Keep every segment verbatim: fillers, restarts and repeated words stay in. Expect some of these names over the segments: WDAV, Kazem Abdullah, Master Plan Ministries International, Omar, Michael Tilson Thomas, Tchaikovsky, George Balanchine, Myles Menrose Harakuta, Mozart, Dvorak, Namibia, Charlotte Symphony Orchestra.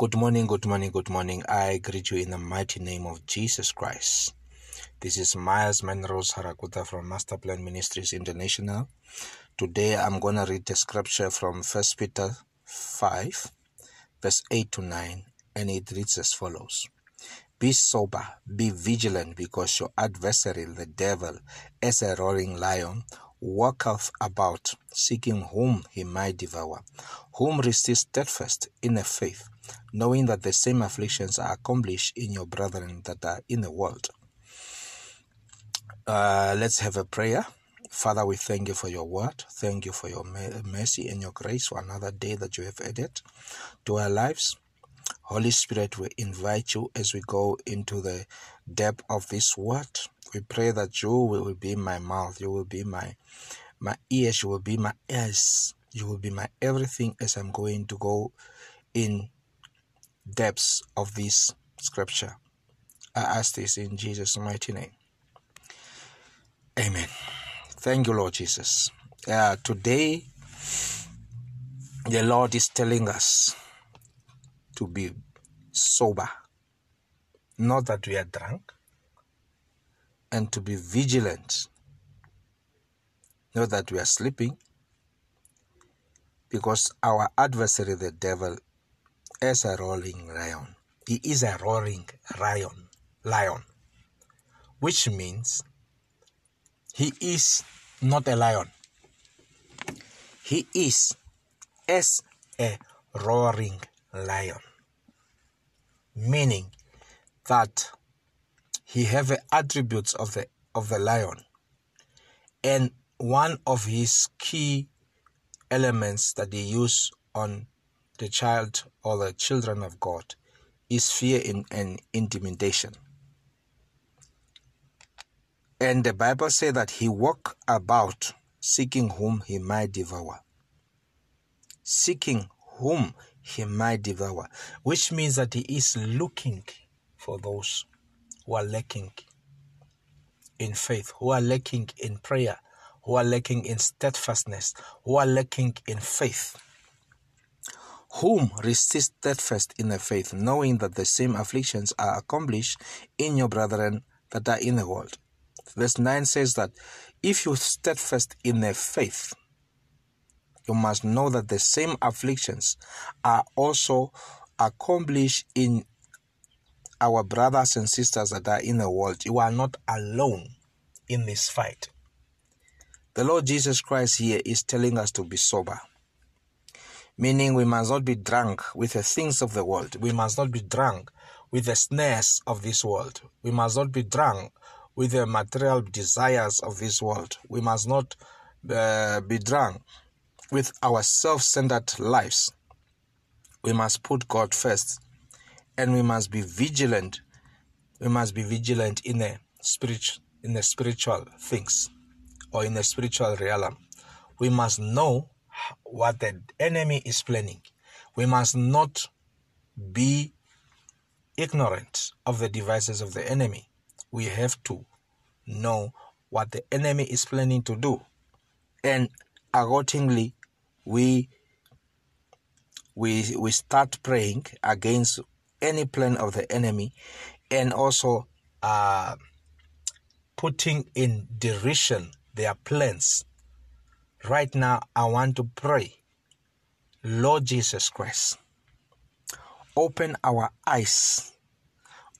Good morning, good morning, good morning. I greet you in the mighty name of Jesus Christ. This is Myles Menrose Harakuta from Master Plan Ministries International. Today I'm going to read the scripture from First Peter five, verse eight to nine, and it reads as follows. Be sober, be vigilant, because your adversary, the devil, as a roaring lion, walketh about, seeking whom he might devour, whom resist steadfast in the faith, knowing that the same afflictions are accomplished in your brethren that are in the world. Uh, let's have a prayer. Father, we thank you for your word. Thank you for your mercy and your grace for another day that you have added to our lives. Holy Spirit, we invite you as we go into the depth of this word. We pray that you will be my mouth, you will be my my ears, you will be my ears, you will be my everything as I'm going to go in depths of this scripture. I ask this in Jesus' mighty name. Amen. Thank you, Lord Jesus. Uh, today, the Lord is telling us to be sober. Not that we are drunk. And to be vigilant. Not that we are sleeping. Because our adversary, the devil, is a roaring lion. He is a roaring lion. Lion. Which means he is not a lion. He is as a roaring lion. Meaning that he have the attributes of the of the lion, and one of his key elements that he use on the child or the children of God is fear and, and intimidation. And the Bible says that he walk about seeking whom he might devour. Seeking whom he might devour, which means that he is looking for those who are lacking in faith, who are lacking in prayer, who are lacking in steadfastness, who are lacking in faith. Whom resist steadfast in the faith, knowing that the same afflictions are accomplished in your brethren that are in the world. Verse nine says that if you steadfast in the faith, you must know that the same afflictions are also accomplished in our brothers and sisters that are in the world. You are not alone in this fight. The Lord Jesus Christ here is telling us to be sober, meaning we must not be drunk with the things of the world. We must not be drunk with the snares of this world. We must not be drunk with the material desires of this world. We must not uh, be drunk with our self-centered lives. We must put God first, and we must be vigilant. We must be vigilant in the spirit, in the spiritual things, or in the spiritual realm. We must know what the enemy is planning. We must not be ignorant of the devices of the enemy. We have to know what the enemy is planning to do, and accordingly, we, we, we start praying against any plan of the enemy, and also uh, putting in derision their plans. Right now, I want to pray, Lord Jesus Christ, open our eyes.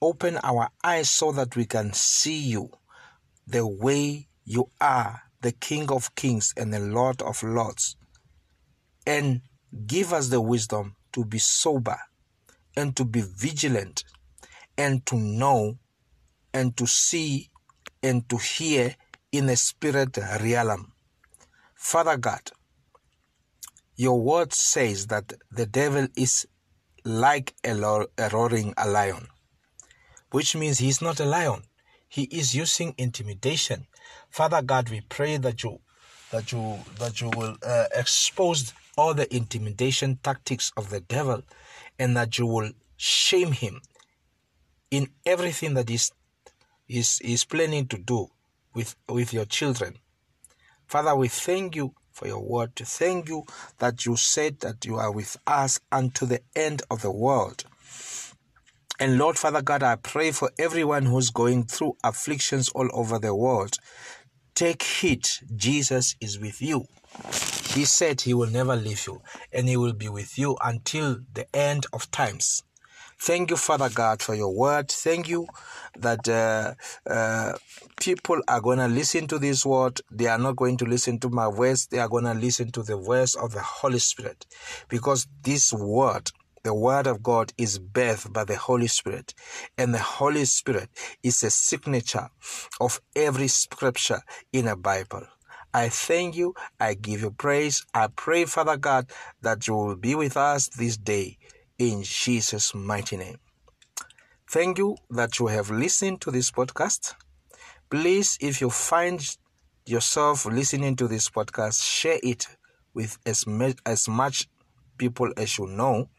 Open our eyes so that we can see you the way you are, the King of Kings and the Lord of Lords. And give us the wisdom to be sober and to be vigilant and to know and to see and to hear in the spirit realm. Father God, your word says that the devil is like a, lo- a roaring a lion, which means he's not a lion. He is using intimidation. Father God, we pray that you, that you, that you will uh, expose all the intimidation tactics of the devil, and that you will shame him in everything that is is is planning to do with with your children. Father, we thank you for your word. Thank you that you said that you are with us unto the end of the world. And Lord Father God, I pray for everyone who's going through afflictions all over the world. Take heed, Jesus is with you. He said he will never leave you, and he will be with you until the end of times. Thank you, Father God, for your word. Thank you that uh, uh, people are going to listen to this word. They are not going to listen to my voice. They are going to listen to the voice of the Holy Spirit, because this word, the word of God, is birthed by the Holy Spirit, and the Holy Spirit is a signature of every scripture in the Bible. I thank you. I give you praise. I pray, Father God, that you will be with us this day. In Jesus' mighty name. Thank you that you have listened to this podcast. Please, if you find yourself listening to this podcast, share it with as much, as much people as you know.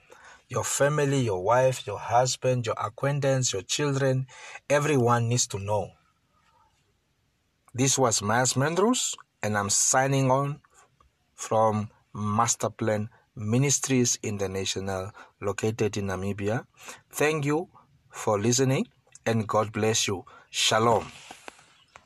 Your family, your wife, your husband, your acquaintance, your children. Everyone needs to know. This was Myles Menrose, and I'm signing on from Master Plan Ministries International, located in Namibia. Thank you for listening, and God bless you. Shalom.